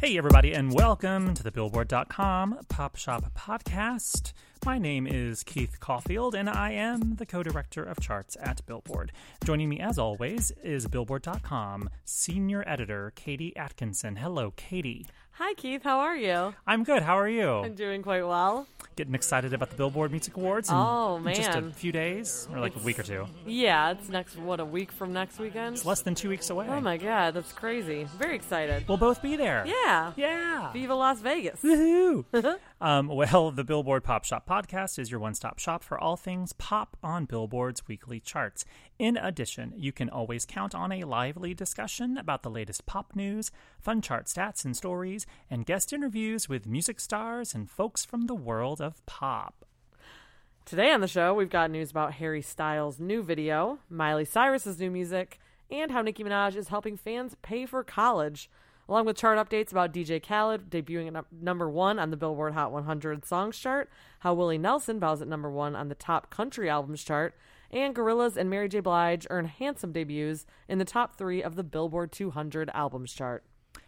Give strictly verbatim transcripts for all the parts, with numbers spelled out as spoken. Hey everybody, and welcome to the Billboard dot com Pop Shop Podcast. My name is Keith Caulfield, and I am the co-director of charts at Billboard. Joining me, as always, is Billboard dot com senior editor Katie Atkinson. Hello, Katie. Hi, Keith. How are you? I'm good. How are you? I'm doing quite well. Getting excited about the Billboard Music Awards in oh, man. just a few days, or like it's, a week or two. Yeah, it's next, what, a week from next weekend? It's less than two weeks away. Oh, my God. That's crazy. Very excited. We'll both be there. Yeah. Yeah. Viva Las Vegas. Woohoo. um, well, the Billboard Pop Shop Podcast is your one-stop shop for all things pop on Billboard's weekly charts. In addition, you can always count on a lively discussion about the latest pop news, fun chart stats and stories, and guest interviews with music stars and folks from the world of pop. Today on the show, we've got news about Harry Styles' new video, Miley Cyrus's new music, and how Nicki Minaj is helping fans pay for college, along with chart updates about D J Khaled debuting at number one on the Billboard Hot one hundred Songs chart, how Willie Nelson bows at number one on the Top Country Albums chart, and Gorillaz and Mary J. Blige earn handsome debuts in the top three of the Billboard two hundred albums chart.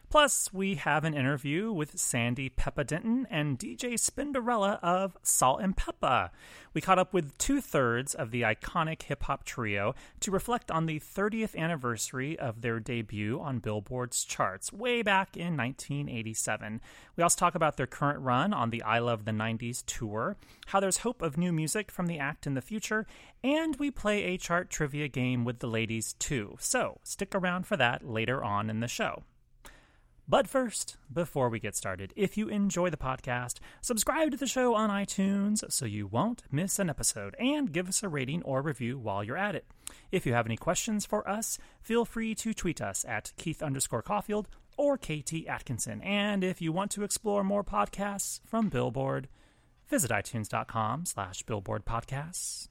Plus, we have an interview with Sandy Peppa Denton and D J Spinderella of Salt-N-Pepa. We caught up with two-thirds of the iconic hip-hop trio to reflect on the thirtieth anniversary of their debut on Billboard's charts way back in nineteen eighty-seven. We also talk about their current run on the I Love the nineties tour, how there's hope of new music from the act in the future, and we play a chart trivia game with the ladies, too. So stick around for that later on in the show. But first, before we get started, if you enjoy the podcast, subscribe to the show on iTunes so you won't miss an episode, and give us a rating or review while you're at it. If you have any questions for us, feel free to tweet us at Keith underscore Caulfield or Katie Atkinson. And if you want to explore more podcasts from Billboard, visit iTunes.com slash Billboard Podcasts.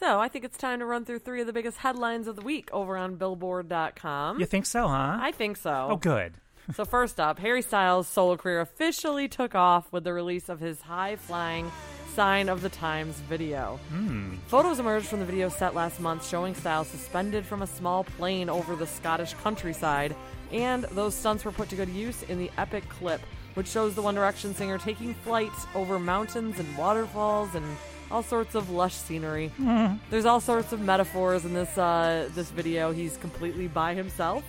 So I think it's time to run through three of the biggest headlines of the week over on Billboard dot com. You think so, huh? I think so. Oh, good. So first up, Harry Styles' solo career officially took off with the release of his high-flying Sign of the Times video. Mm. Photos emerged from the video set last month showing Styles suspended from a small plane over the Scottish countryside, and those stunts were put to good use in the epic clip, which shows the One Direction singer taking flight over mountains and waterfalls and all sorts of lush scenery. Mm-hmm. There's all sorts of metaphors in this uh, this video. He's completely by himself,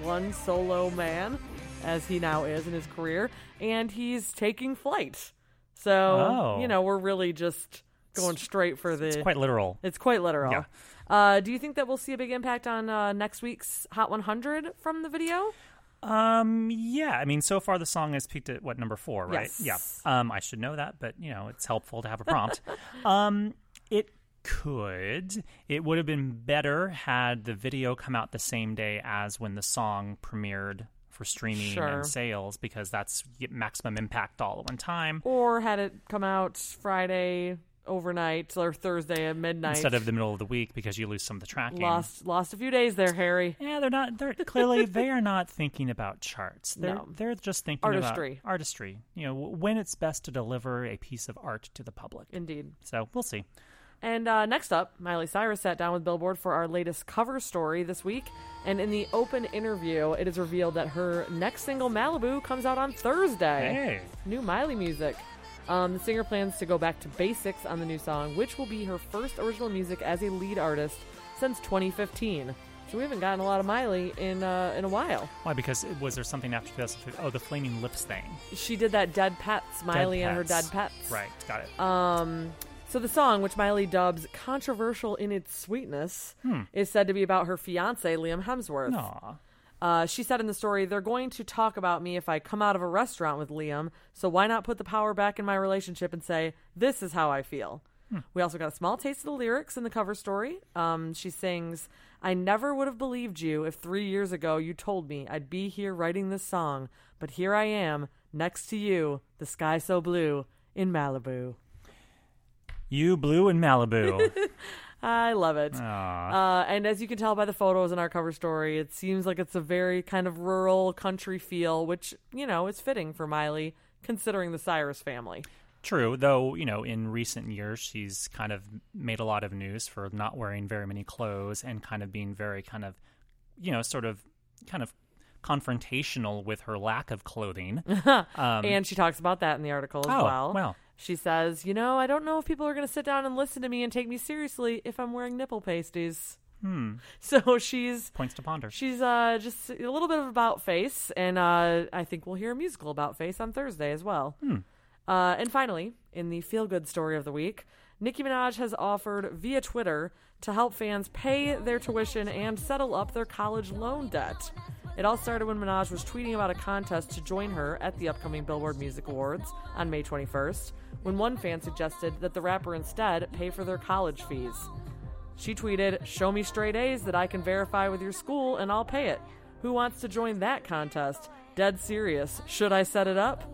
one solo man, as he now is in his career, and he's taking flight. So, oh. you know, we're really just going straight for the... It's quite literal. It's quite literal. Yeah. Uh, do you think that we'll see a big impact on uh, next week's Hot one hundred from the video? Um. Yeah. I mean, so far the song has peaked at what, number four, right? Yes. Yeah. Um. I should know that, but you know, it's helpful to have a prompt. um. It could. It would have been better had the video come out the same day as when the song premiered for streaming sure. and sales, because that's maximum impact all at one time. Or had it come out Friday overnight or Thursday at midnight instead of the middle of the week because you lose some of the tracking. Lost lost a few days there, Harry. Yeah, they're not. They're clearly they are not thinking about charts. They're no. they're just thinking artistry. about artistry. You know, when it's best to deliver a piece of art to the public. Indeed. So we'll see. And uh, next up, Miley Cyrus sat down with Billboard for our latest cover story this week. And in the open interview, it is revealed that her next single, Malibu, comes out on Thursday. Hey. New Miley music. Um, the singer plans to go back to basics on the new song, which will be her first original music as a lead artist since twenty fifteen. So we haven't gotten a lot of Miley in uh, in a while. Why? Because it, was there something after twenty fifteen? Oh, the Flaming Lips thing. She did that Dead Pets, Miley dead pets. and her Dead Pets. Right, got it. Um... So the song, which Miley dubs controversial in its sweetness, hmm. is said to be about her fiancé, Liam Hemsworth. Aww. Uh, she said in the story, they're going to talk about me if I come out of a restaurant with Liam, so why not put the power back in my relationship and say, this is how I feel. Hmm. We also got a small taste of the lyrics in the cover story. Um, she sings, I never would have believed you if three years ago you told me I'd be here writing this song, but here I am, next to you, the sky so blue, in Malibu. You blew in Malibu. I love it. Uh, and as you can tell by the photos in our cover story, it seems like it's a very kind of rural country feel, which, you know, is fitting for Miley, considering the Cyrus family. True, though, you know, in recent years, she's kind of made a lot of news for not wearing very many clothes and kind of being very kind of, you know, sort of kind of confrontational with her lack of clothing. um, and she talks about that in the article as oh, well. well. She says, you know, I don't know if people are going to sit down and listen to me and take me seriously if I'm wearing nipple pasties. Hmm. So she's... Points to ponder. She's uh, just a little bit of about face, and uh, I think we'll hear a musical about face on Thursday as well. Hmm. Uh, and finally, in the feel-good story of the week, Nicki Minaj has offered via Twitter to help fans pay their tuition and settle up their college loan debt. It all started when Minaj was tweeting about a contest to join her at the upcoming Billboard Music Awards on May twenty-first, when one fan suggested that the rapper instead pay for their college fees. She tweeted, show me straight A's that I can verify with your school and I'll pay it. Who wants to join that contest? Dead serious. Should I set it up?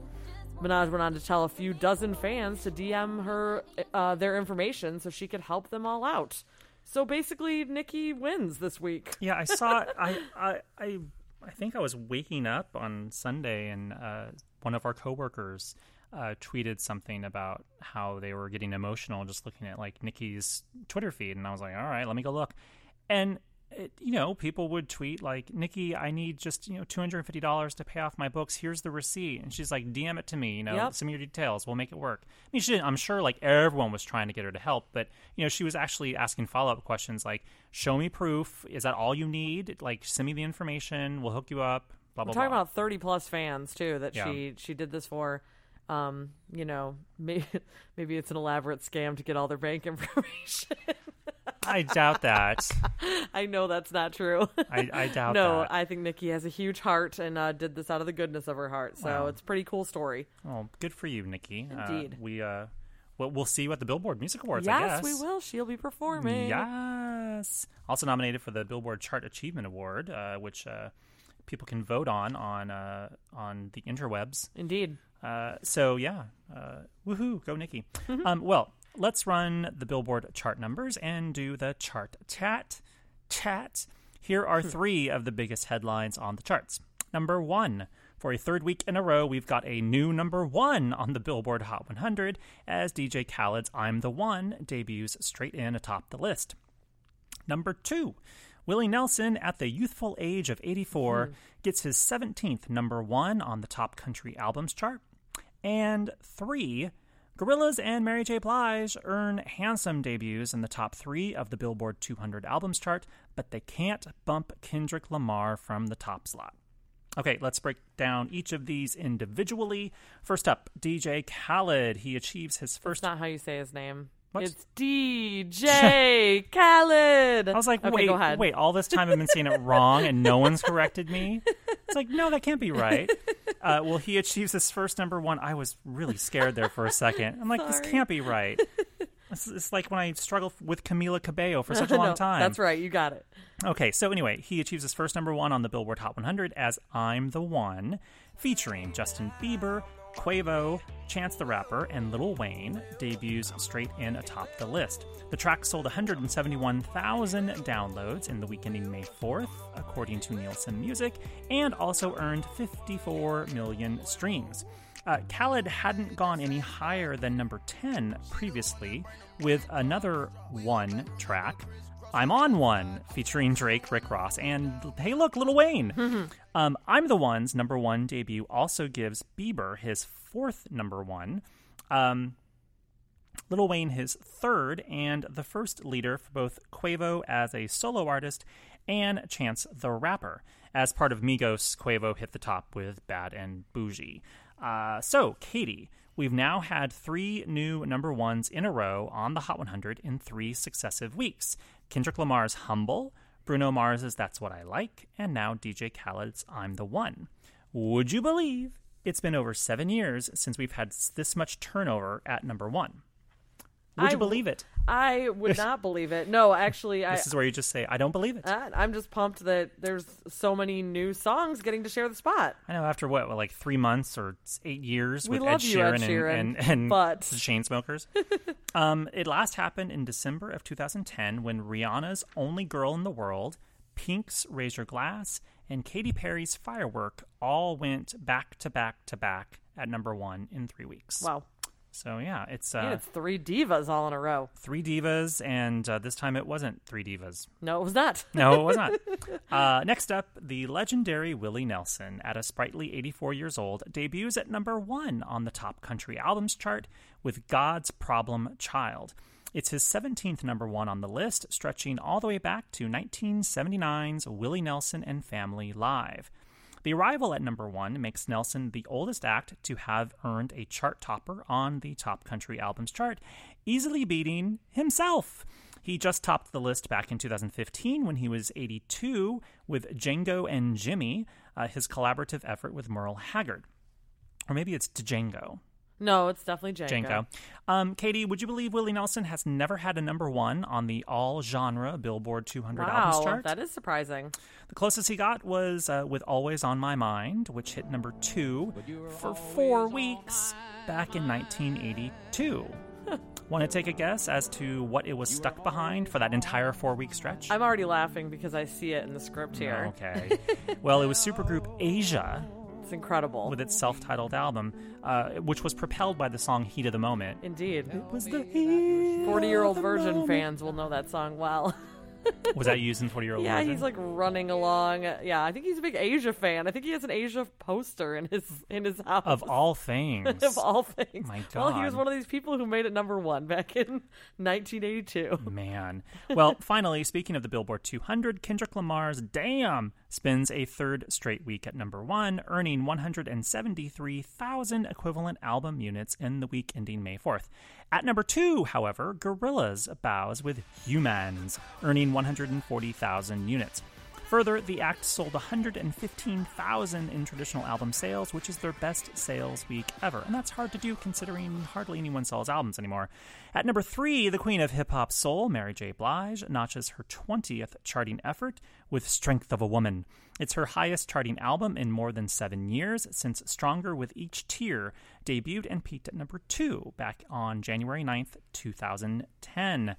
Minaj went on to tell a few dozen fans to D M her uh, their information so she could help them all out. So basically, Nicki wins this week. Yeah, I saw it. I, I, I... I think I was waking up on Sunday and uh, one of our coworkers uh, tweeted something about how they were getting emotional just looking at like Nicki's Twitter feed. And I was like, all right, let me go look. And, it, you know, people would tweet like, Nicki, I need just, you know, two hundred fifty dollars to pay off my books. Here's the receipt. And she's like, D M it to me, you know, yep. Some of your details. We'll make it work. I mean, she didn't, I'm sure like everyone was trying to get her to help. But, you know, she was actually asking follow-up questions like, show me proof. Is that all you need? Like, send me the information. We'll hook you up. Blah, blah, blah. We're talking about thirty-plus fans, too, that yeah. she, she did this for. Um, you know, maybe, maybe it's an elaborate scam to get all their bank information. I doubt that. I know that's not true. I, I doubt no, that. No, I think Nicki has a huge heart and uh, did this out of the goodness of her heart. So wow. It's a pretty cool story. Well, good for you, Nicki. Indeed. Uh, we, uh, well, we'll see you at the Billboard Music Awards, yes, I guess. Yes, we will. She'll be performing. Yes. Also nominated for the Billboard Chart Achievement Award, uh, which uh, people can vote on on, uh, on the interwebs. Indeed. Uh, so, yeah. Uh, woohoo. Go, Nicki. Mm-hmm. Um, well... Let's run the Billboard chart numbers and do the chart chat. Chat. Here are three of the biggest headlines on the charts. Number one. For a third week in a row, we've got a new number one on the Billboard Hot one hundred as D J Khaled's I'm the One debuts straight in atop the list. Number two. Willie Nelson, at the youthful age of eighty-four, mm. gets his seventeenth number one on the Top Country Albums chart. And three. Gorillaz and Mary J. Blige earn handsome debuts in the top three of the Billboard two hundred albums chart, but they can't bump Kendrick Lamar from the top slot. Okay, let's break down each of these individually. First up, D J Khaled. He achieves his first... That's not how you say his name. What? It's D J Khaled. I was like, okay, wait, go ahead. wait, all this time I've been saying it wrong and no one's corrected me? It's like, no, that can't be right. Uh, well, he achieves his first number one. I was really scared there for a second. I'm like, Sorry. This can't be right. It's, it's like when I struggled with Camila Cabello for such a long no, time. That's right. You got it. Okay. So anyway, he achieves his first number one on the Billboard Hot one hundred as I'm the One, featuring Justin Bieber, Quavo, Chance the Rapper, and Lil Wayne debuts straight in atop the list. The track sold one hundred seventy-one thousand downloads in the week ending May fourth, according to Nielsen Music, and also earned fifty-four million streams. Uh, Khaled hadn't gone any higher than number ten previously with another one track, I'm On One, featuring Drake, Rick Ross, and, hey, look, Lil Wayne. Mm-hmm. Um, I'm the One's number one debut also gives Bieber his fourth number one, um, Lil Wayne his third, and the first leader for both Quavo as a solo artist and Chance the Rapper. As part of Migos, Quavo hit the top with Bad and Bougie. Uh, so, Katie, we've now had three new number ones in a row on the Hot one hundred in three successive weeks. Kendrick Lamar's Humble, Bruno Mars's That's What I Like, and now D J Khaled's I'm the One. Would you believe it's been over seven years since we've had this much turnover at number one? Would I you believe it? I would not believe it. No, actually. I, this is where you just say, I don't believe it. I, I'm just pumped that there's so many new songs getting to share the spot. I know, after what, what like three months or eight years we with Ed Sheeran, you, Ed Sheeran and, and, and but... the Chainsmokers. um, it last happened in December of two thousand ten when Rihanna's Only Girl in the World, Pink's Raise Your Glass, and Katy Perry's Firework all went back to back to back at number one in three weeks. Wow. So, yeah, it's... Uh, yeah, it's three divas all in a row. Three divas, and uh, this time it wasn't three divas. No, it was not. No, it was not. Uh, next up, the legendary Willie Nelson, at a sprightly eighty-four years old, debuts at number one on the top country albums chart with God's Problem Child. It's his seventeenth number one on the list, stretching all the way back to nineteen seventy-nine's Willie Nelson and Family Live. The arrival at number one makes Nelson the oldest act to have earned a chart topper on the Top Country Albums chart, easily beating himself. He just topped the list back in two thousand fifteen when he was eighty-two with Django and Jimmy, uh, his collaborative effort with Merle Haggard. Or maybe it's Django. No, it's definitely Django. Django. Um, Katie, would you believe Willie Nelson has never had a number one on the all-genre Billboard two hundred wow, albums chart? Wow, that is surprising. The closest he got was uh, with Always On My Mind, which hit number two for four weeks back in nineteen eighty-two. Want to take a guess as to what it was stuck behind for that entire four-week stretch? I'm already laughing because I see it in the script here. Okay. Well, it was supergroup Asia. It's incredible. With its self-titled album, uh, which was propelled by the song Heat of the Moment. Indeed. It was the heat. forty-year-old Virgin moment. Fans will know that song well. Was that used in forty-year-old yeah, Virgin? Yeah, he's like running along. Yeah, I think he's a big Asia fan. I think he has an Asia poster in his in his house. Of all things. Of all things. My God. Well, he was one of these people who made it number one back in nineteen eighty-two. Man. Well, finally, speaking of the Billboard two hundred, Kendrick Lamar's Damn spends a third straight week at number one, earning one hundred seventy-three thousand equivalent album units in the week ending May fourth. At number two, however, Gorillaz bows with Humans, earning one hundred forty thousand units. Further, the act sold one hundred fifteen thousand in traditional album sales, which is their best sales week ever. And that's hard to do considering hardly anyone sells albums anymore. At number three, the queen of hip-hop soul, Mary J. Blige, notches her twentieth charting effort with Strength of a Woman. It's her highest charting album in more than seven years since Stronger with Each Tear debuted and peaked at number two back on January ninth, two thousand ten.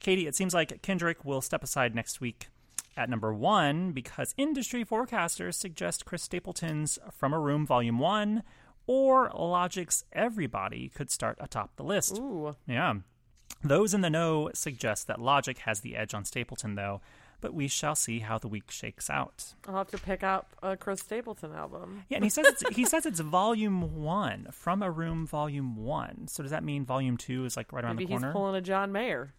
Katie, it seems like Kendrick will step aside next week at number one, because industry forecasters suggest Chris Stapleton's From a Room Volume one or Logic's Everybody could start atop the list. Ooh. Yeah. Those in the know suggest that Logic has the edge on Stapleton, though, but we shall see how the week shakes out. I'll have to pick up a Chris Stapleton album. Yeah, and he says it's, he says it's Volume one, From a Room Volume one. So does that mean Volume two is like right around Maybe the corner? Maybe he's pulling a John Mayer.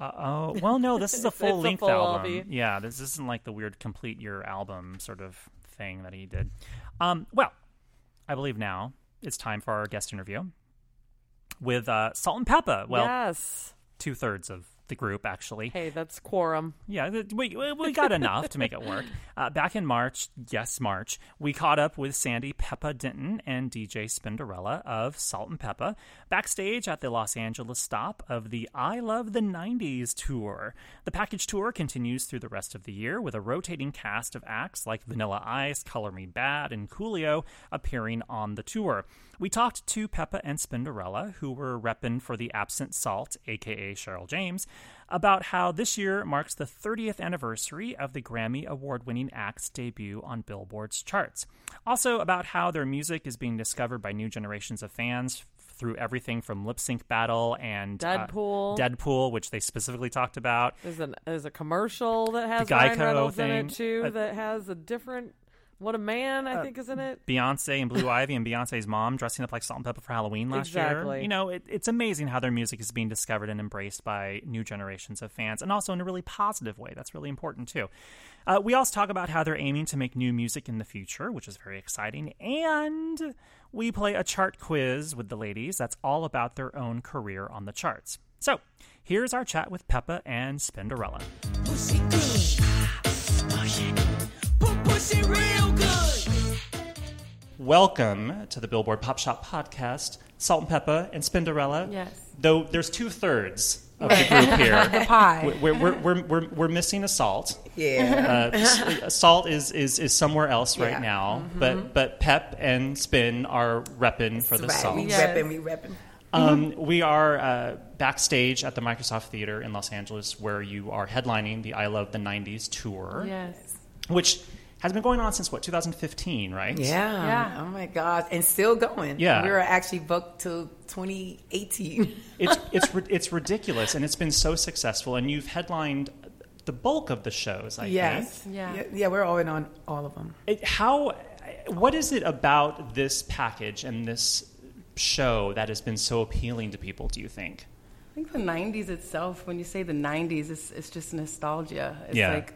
Uh oh. Well, no, this is a full length full album. Album. Yeah, this isn't like the weird complete your album sort of thing that he did. Um, well, I believe now it's time for our guest interview with uh, Salt-N-Pepa. Well, yes. Two thirds of the the group, actually. Hey, that's quorum. Yeah, we we got enough to make it work. Uh, back in March, yes, March, we caught up with Sandy Peppa Denton and D J Spinderella of Salt-N-Pepa backstage at the Los Angeles stop of the I Love the nineties tour. The package tour continues through the rest of the year with a rotating cast of acts like Vanilla Ice, Color Me Bad, and Coolio appearing on the tour. We talked to Peppa and Spinderella, who were repping for the absent Salt, a k a. Cheryl James, about how this year marks the thirtieth anniversary of the Grammy award-winning act's debut on Billboard's charts. Also about how their music is being discovered by new generations of fans through everything from Lip Sync Battle and Deadpool, uh, Deadpool, which they specifically talked about. There's, an, there's a commercial that has the Ryan Reynolds thing. in it, too, uh, that has a different... What a Man, I uh, think, isn't it? Beyonce and Blue Ivy and Beyonce's mom dressing up like Salt-N-Pepa for Halloween last exactly. year. You know, it, it's amazing how their music is being discovered and embraced by new generations of fans, and also in a really positive way. That's really important, too. Uh, we also talk about how they're aiming to make new music in the future, which is very exciting, and we play a chart quiz with the ladies that's all about their own career on the charts. So, here's our chat with Peppa and Spinderella. Pussy real good. Welcome to the Billboard Pop Shop Podcast, Salt-N-Pepa and Spinderella. Yes. Though there's two-thirds of right. the group here. The pie. We're, we're, we're, we're, we're missing a Salt. Yeah. Uh, Salt is, is, is somewhere else yeah. right now, mm-hmm. but but Pep and Spin are repping for the right. Salt. We yes. repping, we repping. Um, mm-hmm. We are uh, backstage at the Microsoft Theater in Los Angeles, where you are headlining the I Love the nineties tour. Yes. Which... has been going on since, what, two thousand fifteen, right? Yeah. yeah. Oh, my gosh. And still going. Yeah. We were actually booked till twenty eighteen. it's it's it's ridiculous, and it's been so successful. And you've headlined the bulk of the shows, I yes. think. Yes. Yeah. Yeah, we're all in on all of them. It, how? What is it about this package and this show that has been so appealing to people, do you think? I think the nineties itself, when you say the nineties, it's, it's just nostalgia. It's yeah. like...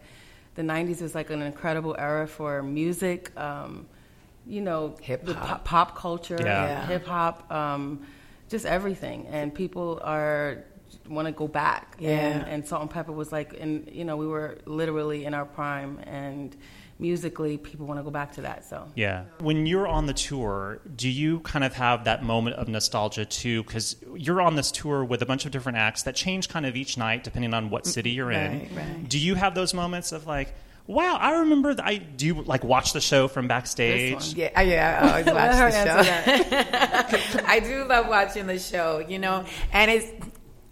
The nineties was like an incredible era for music, um, you know, hip-hop. Pop, pop culture, yeah. Yeah. hip-hop, um, just everything. And people are want to go back. Yeah. And, and Salt-N-Pepa was like, and you know, we were literally in our prime. And musically, people want to go back to that. So yeah. When you're on the tour, do you kind of have that moment of nostalgia too? Because you're on this tour with a bunch of different acts that change kind of each night depending on what city you're in. Right, right. Do you have those moments of like, wow, I remember that? I do you like watch the show from backstage? Yeah, yeah, I always watch the show. I do love watching the show, you know, and it's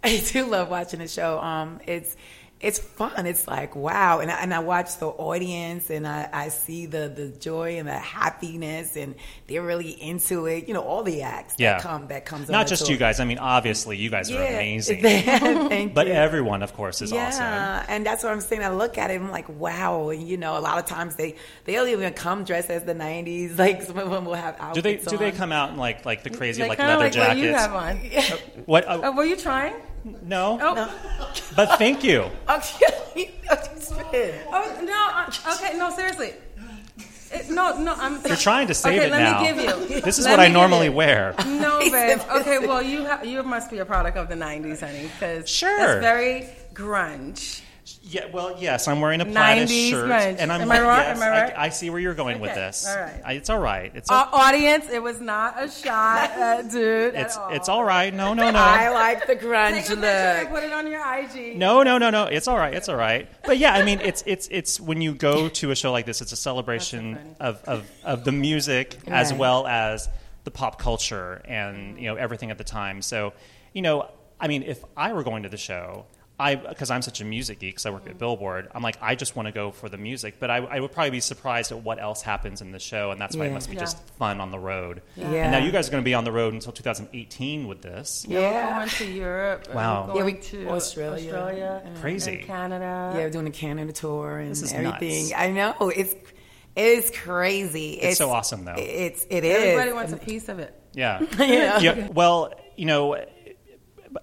I do love watching the show. Um, it's. It's fun. It's like, wow. And I, and I watch the audience and I, I see the, the joy and the happiness and they're really into it. You know, all the acts yeah. that come that comes Not just you guys. I mean, obviously, you guys yeah. are amazing. Thank but you. Everyone, of course, is yeah. awesome. Yeah, and that's what I'm saying. I look at it and I'm like, wow. And, you know, a lot of times they, they'll even come dressed as the nineties. Like, some of them will have outfits do they, on. Do they come out in, like, like the crazy, they like, leather like jackets? What you have on. Uh, what, uh, uh, were you trying? No. Oh. No. But thank you. Okay. Oh, no. Okay, no, seriously. It, no, no, I'm... You're trying to save okay, it now. Okay, let me give you. This is let what I normally wear. No, babe. Okay, well, you ha- you must be a product of the nineties, honey, because sure. it's very grunge. Yeah, well, yes, I'm wearing a plaid shirt. Grunge. And I'm Am like, I wrong? Yes, Am I right? I, I see where you're going okay. with this. All right. I, it's all right. It's all, a- audience, it was not a shot, uh, dude. It's at all. It's all right. No, no, no. I like the grunge look. Like, put it on your I G. No, no, no, no. It's all right. It's all right. But yeah, I mean, it's it's it's when you go to a show like this, it's a celebration of, of, of the music right. as well as the pop culture and, you know, everything at the time. So, you know, I mean, if I were going to the show... I because I'm such a music geek, because I work mm. at Billboard, I'm like, I just want to go for the music. But I, I would probably be surprised at what else happens in the show, and that's why yeah. it must be yeah. just fun on the road. Yeah. Yeah. And now you guys are going to be on the road until two thousand eighteen with this. Yeah. yeah. We're going to Europe. Wow. We're going yeah, we, to Australia. Australia and, Crazy. And Canada. Yeah, we're doing a Canada tour and this is everything. Nuts. I know. It's it's crazy. It's, it's so awesome, though. It's, it is. Everybody wants a piece of it. Yeah. yeah. yeah. Well, you know...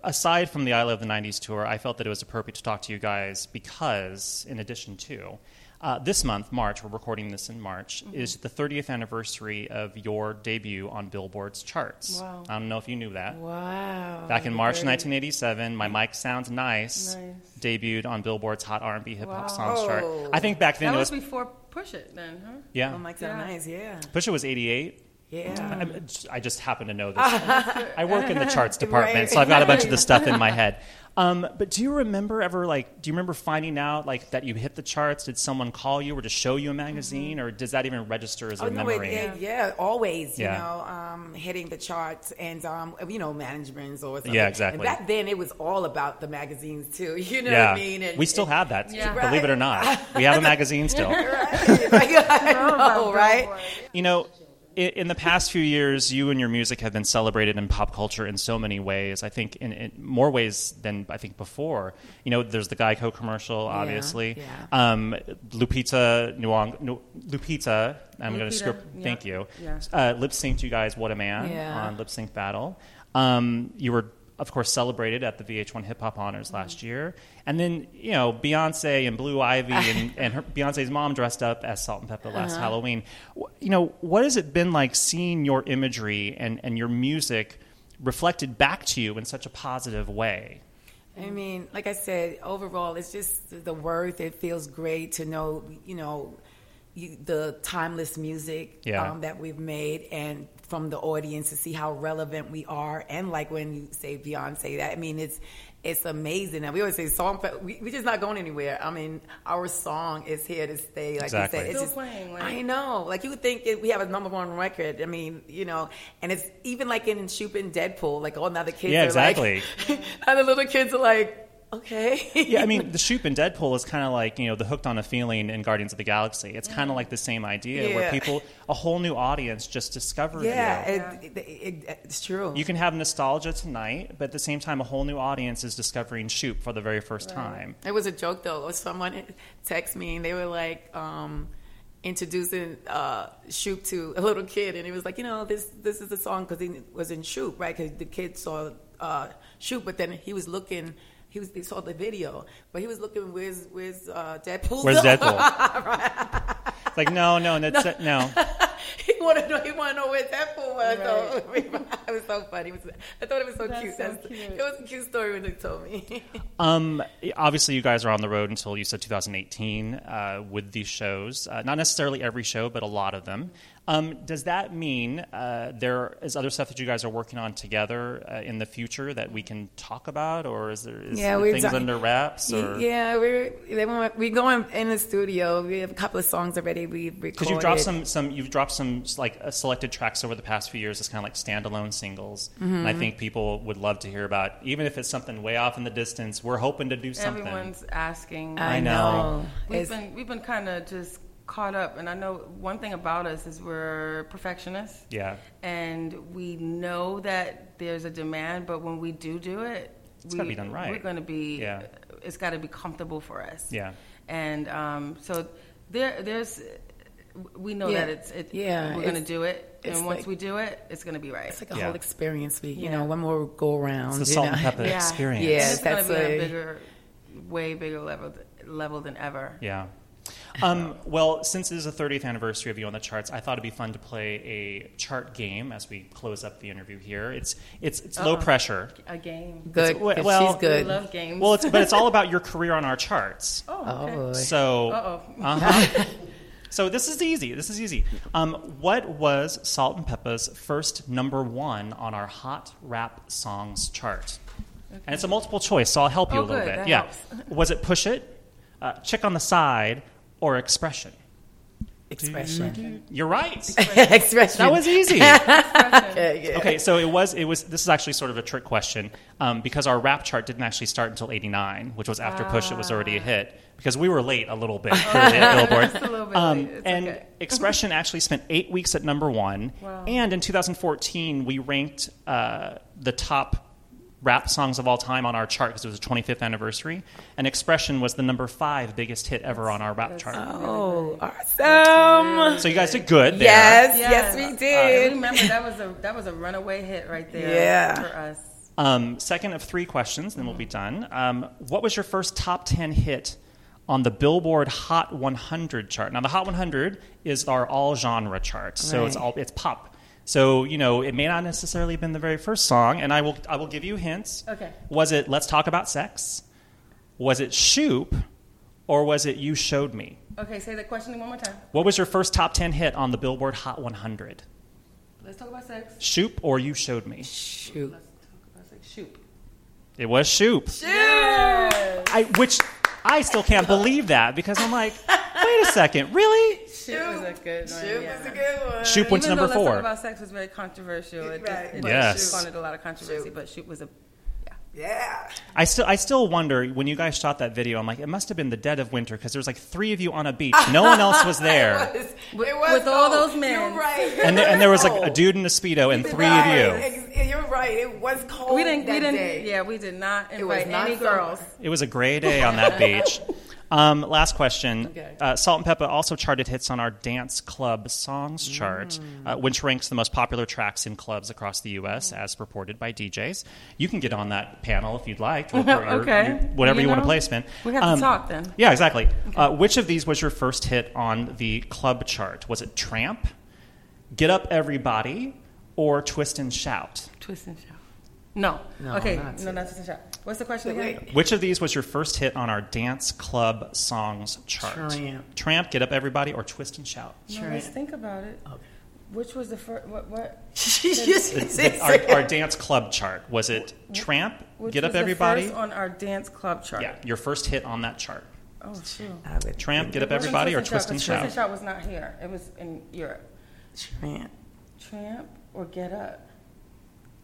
Aside from the I Love the nineties tour, I felt that it was appropriate to talk to you guys because, in addition to, Uh, this month, March, we're recording this in March, mm-hmm. is the thirtieth anniversary of your debut on Billboard's charts. Wow. I don't know if you knew that. Wow. Back in March nineteen eighty-seven, My Mic Sounds Nice, nice. debuted on Billboard's Hot R and B Hip Hop wow. Songs chart. I think back then that it was... That was before Push It then, huh? Yeah. My Mic Sounds yeah. Nice, yeah. Push It was eighty-eight. Yeah. Mm. I just happen to know this. I work in the charts department, right. so I've got a bunch of this stuff in my head. Um, but do you remember ever, like, do you remember finding out, like, that you hit the charts? Did someone call you or just show you a magazine? Mm-hmm. Or does that even register as oh, a no, memory? It, it, yeah, always, yeah. you know, um, hitting the charts and, um, you know, managements or something. Yeah, exactly. And back then, it was all about the magazines, too. You know yeah. what I mean? And, we still have that, yeah. believe right. it or not. We have a magazine still. right. Like, I know, right? You know... In the past few years, you and your music have been celebrated in pop culture in so many ways. I think in, in more ways than I think before. You know, there's the Geico commercial, obviously. Yeah, yeah. Um, Lupita Nyong, no, Lupita, I'm going to script. Yeah, thank you. Yeah. Uh, lip synced you guys, What a Man, yeah. on Lip Sync Battle. Um, you were, of course, celebrated at the V H one Hip Hop Honors mm-hmm. last year. And then, you know, Beyonce and Blue Ivy and, and her, Beyonce's mom dressed up as Salt-N-Pepa last uh-huh. Halloween. You know, what has it been like seeing your imagery and, and your music reflected back to you in such a positive way? I mean, like I said, overall, it's just the worth. It feels great to know, you know, you, the timeless music yeah. um, that we've made, and from the audience to see how relevant we are. And like when you say Beyonce, that I mean, it's it's amazing. And we always say song, we, we're just not going anywhere. I mean, our song is here to stay. Like exactly. you said, it's still just, playing. Like, I know. Like you would think it, we have a number one record. I mean, you know, and it's even like in Shupin Deadpool, like all the other kids. Yeah, are exactly. Like, and the little kids are like, okay. yeah, I mean, the Shoop in Deadpool is kind of like, you know, the Hooked on a Feeling in Guardians of the Galaxy. It's kind of like the same idea yeah. where people, a whole new audience just discovered yeah, you. Yeah, it, it, it, it's true. You can have nostalgia tonight, but at the same time, a whole new audience is discovering Shoop for the very first right. time. It was a joke, though. Someone texted me, and they were like... Um, introducing uh, Shoop to a little kid, and he was like, you know, this this is the song because he was in Shoop, right? Because the kid saw uh, Shoop, but then he was looking, he was he saw the video, but he was looking, where's where's uh, Deadpool? Where's Deadpool? right. It's like no, no, that's, no. no. He wanted to know. He wanted to know where Deadpool was. Right. So, it was so funny. It was, I thought it was so that's cute. So that's, cute. It was a cute story when they told me. um, obviously, you guys are on the road until you said two thousand eighteen uh, with these shows. Uh, not necessarily every show, but a lot of them. Um, does that mean uh, there is other stuff that you guys are working on together uh, in the future that we can talk about, or is there is yeah, there things talking, under wraps? Or? Yeah, we're we're going in the studio. We have a couple of songs already we've recorded. Because you've dropped some, some you've dropped some like uh, selected tracks over the past few years as kind of like standalone singles, mm-hmm. and I think people would love to hear about, even if it's something way off in the distance. We're hoping to do something. Everyone's asking. I know. We've it's, been we've been kind of just. caught up, and I know one thing about us is we're perfectionists. Yeah, and we know that there's a demand, but when we do do it, it's we, gotta be done right. We're gonna be. Yeah. It's gotta be comfortable for us. Yeah, and um, so there, there's. We know yeah. that it's. It, yeah, we're gonna do it. And once like, we do it, it's going to be right. It's like a yeah. whole experience. We, you yeah. know, one more go around. It's the Salt and Peppa yeah. experience. Yeah, it's going to be a bigger, way bigger level level than ever. Yeah. Um, well, since it is the thirtieth anniversary of you on the charts, I thought it'd be fun to play a chart game as we close up the interview here. It's it's it's uh-huh. low pressure. A game. Good. It's, well, she's good. We love games. Well, it's, but it's all about your career on our charts. Oh. Okay. Oh, so. Uh-oh. Uh-huh. So this is easy. This is easy. Um, what was Salt-N-Pepa's first number one on our Hot Rap Songs chart? Okay. And it's a multiple choice, so I'll help you oh, a little good. bit. That yeah. Helps. Was it Push It? Uh, Chick on the Side? Or Expression? Expression. You're right. Expression. Expression. That was easy. okay, yeah. okay, so it was, it was, this is actually sort of a trick question um, because our rap chart didn't actually start until eighty-nine, which was after ah. Push It was already a hit, because we were late a little bit for the Billboard. Just a little bit um, late. It's and okay. Expression actually spent eight weeks at number one. Wow. And in two thousand fourteen, we ranked uh, the top rap songs of all time on our chart because it was the twenty-fifth anniversary, and Expression was the number five biggest hit ever on our rap chart. Oh, awesome! So you guys did good there. Yes, yes, yes we did. Uh, remember that was a that was a runaway hit right there. Yeah. For us. Um, second of three questions, then we'll be done. Um, what was your first top ten hit on the Billboard Hot one hundred chart. Now, the Hot one hundred is our all-genre chart, so right. it's all it's pop. So, you know, it may not necessarily have been the very first song, and I will I will give you hints. Okay. Was it Let's Talk About Sex? Was it Shoop? Or was it You Showed Me? Okay, say the question one more time. What was your first top ten hit on the Billboard Hot one hundred? Let's Talk About Sex. Shoop or You Showed Me? Shoop. Let's Talk About Sex. Shoop. It was Shoop. Shoop! Yes. I, which... I still can't believe that because I'm like, wait a second, really? Shoop was a good one. Shoop yeah. was a good one. Shoop went Even to number four. Let's Talk About Sex was very controversial. It, right. it, it yes. spawned a lot of controversy, Shoop. But Shoop was a, yeah. Yeah. I still, I still wonder, when you guys shot that video, I'm like, it must have been the dead of winter because there was like three of you on a beach. No one else was there. It was. It was With all cold. Those men. You're right. And, the, and there was like a dude in a Speedo and three right. of you. You're right. It was cold we didn't, that we didn't, day. Yeah, we did not invite not any girls. It was a gray day on that beach. Um, last question. Okay. Uh, Salt-N-Pepa also charted hits on our Dance Club Songs chart, mm. uh, which ranks the most popular tracks in clubs across the U S mm. as reported by D Js. You can get on that panel if you'd like. Or, or, okay. Or whatever you, you know, want to play, Spin. We have um, to talk then. Yeah, exactly. Okay. Uh, which of these was your first hit on the club chart? Was it Tramp, Get Up Everybody, or Twist and Shout? Twist and Shout. No. no okay. Not no, not Twist and Shout. What's the question again? Wait. Which of these was your first hit on our Dance Club Songs chart? Tramp. Tramp, Get Up Everybody, or Twist and Shout? No, let's think about it. Okay. Which was the first... What? what? the, our, our Dance Club chart. Was it Tramp, Which Get Up Everybody? Which was on our Dance Club chart? Yeah, your first hit on that chart. Oh, shoot. Tramp, Get Up Everybody, or Twist and Shout? Twist and Shout was not here. It was in Europe. Tramp. Tramp. Or Get Up.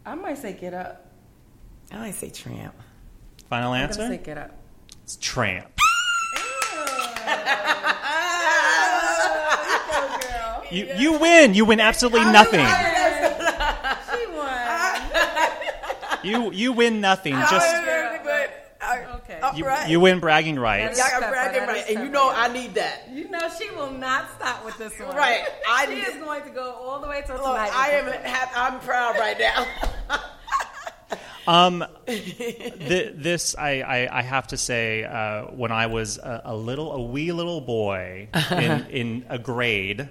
I might say Get Up. I might say Tramp. Final answer? I'm going to say Get Up. It's Tramp. oh, you, yeah. you win. You win absolutely I nothing. Won. She won. you you win nothing. I Just win, but I, okay. you, right. you win bragging rights. Y'all got bragging rights, and you know I need that. You know she will not stop with this one. Right. I she is going to go all the way till tonight. Look, I am happy, I'm proud right now. um, th- this I, I, I have to say, uh, when I was a, a little, a wee little boy in, in a grade,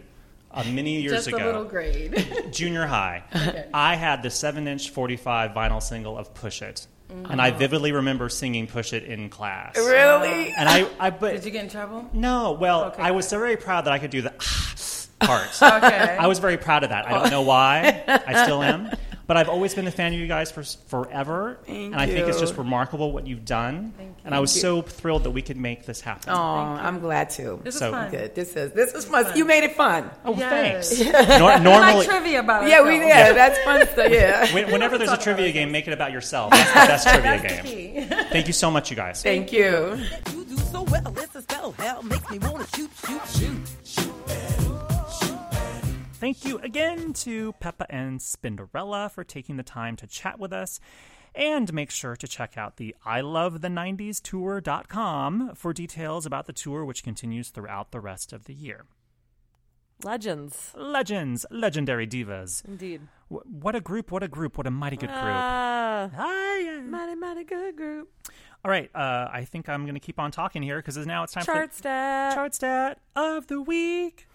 uh, many years Just ago, a little grade, junior high, okay. I had the seven-inch forty-five vinyl single of "Push It." Mm-hmm. And I vividly remember singing "Push It" in class. Really? And I, I but did you get in trouble? No. Well, okay. I was so very proud that I could do the ah, part. Okay. I was very proud of that. I don't know why. I still am. But I've always been a fan of you guys for forever. Thank and I you. think it's just remarkable what you've done. Thank you. And I was Thank so you. thrilled that we could make this happen. Oh, I'm glad too. This is so fun. Good. This is this was fun. fun. You made it fun. Oh, yes. Thanks. Nor- normally like trivia about it. Yeah, we yeah, yeah, that's fun stuff. Yeah. When, whenever there's a trivia game, make it about yourself. That's the best trivia game. Thank you so much, you guys. Thank you. You do so well. It's a spell. Hell makes me want to shoot, shoot, shoot, shoot. Thank you again to Peppa and Spinderella for taking the time to chat with us. And make sure to check out the I love the nineties tour dot com for details about the tour, which continues throughout the rest of the year. Legends. Legends. Legendary divas. Indeed. W- what a group, what a group, what a mighty good group. Uh, Hi. Mighty, mighty good group. All right, uh, I think I'm going to keep on talking here because now it's time Chart for... Stat. Chart Stat of the Week.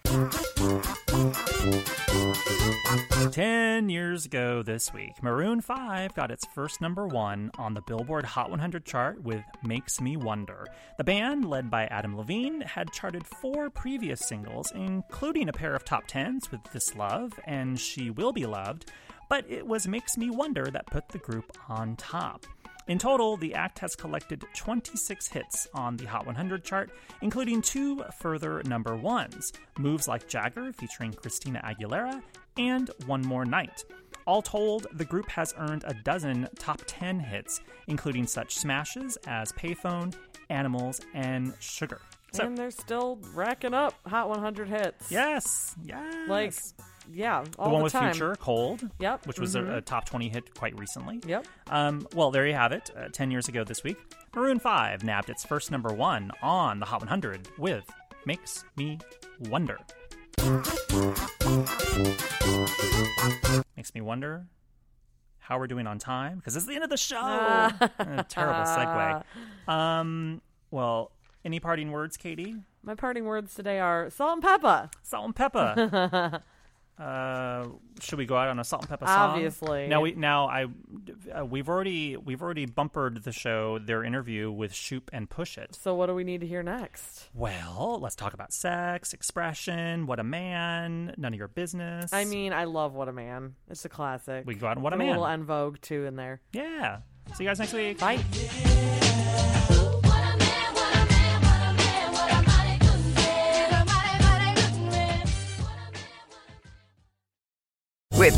Ten years ago this week, Maroon five got its first number one on the Billboard Hot one hundred chart with Makes Me Wonder. The band, led by Adam Levine, had charted four previous singles, including a pair of top tens with This Love and She Will Be Loved, but it was Makes Me Wonder that put the group on top. In total, the act has collected twenty-six hits on the Hot one hundred chart, including two further number ones, Moves Like Jagger featuring Christina Aguilera and One More Night. All told, the group has earned a dozen top ten hits, including such smashes as Payphone, Animals, and Sugar. So, and they're still racking up Hot one hundred hits. Yes, yes. Like... Yeah, all the one the with time. Future, Cold, yep. which was mm-hmm. a, a top twenty hit quite recently. Yep. Um, well, there you have it. Uh, ten years ago this week, Maroon five nabbed its first number one on the Hot one hundred with Makes Me Wonder. Makes me wonder how we're doing on time, because it's the end of the show. Uh, terrible segue. Um, well, Any parting words, Katie? My parting words today are Salt-N-Pepa. Salt-N-Pepa. Uh, should we go out on a Salt-N-Pepa song? Obviously. Now we now I uh, we've already we've already bumpered the show, their interview with Shoop and Push It. So what do we need to hear next? Well, let's talk about sex, expression, What a Man, None of Your Business. I mean, I love What a Man. It's a classic. We can go out on What a Man. A little En Vogue too in there. Yeah. See you guys next week. Bye. With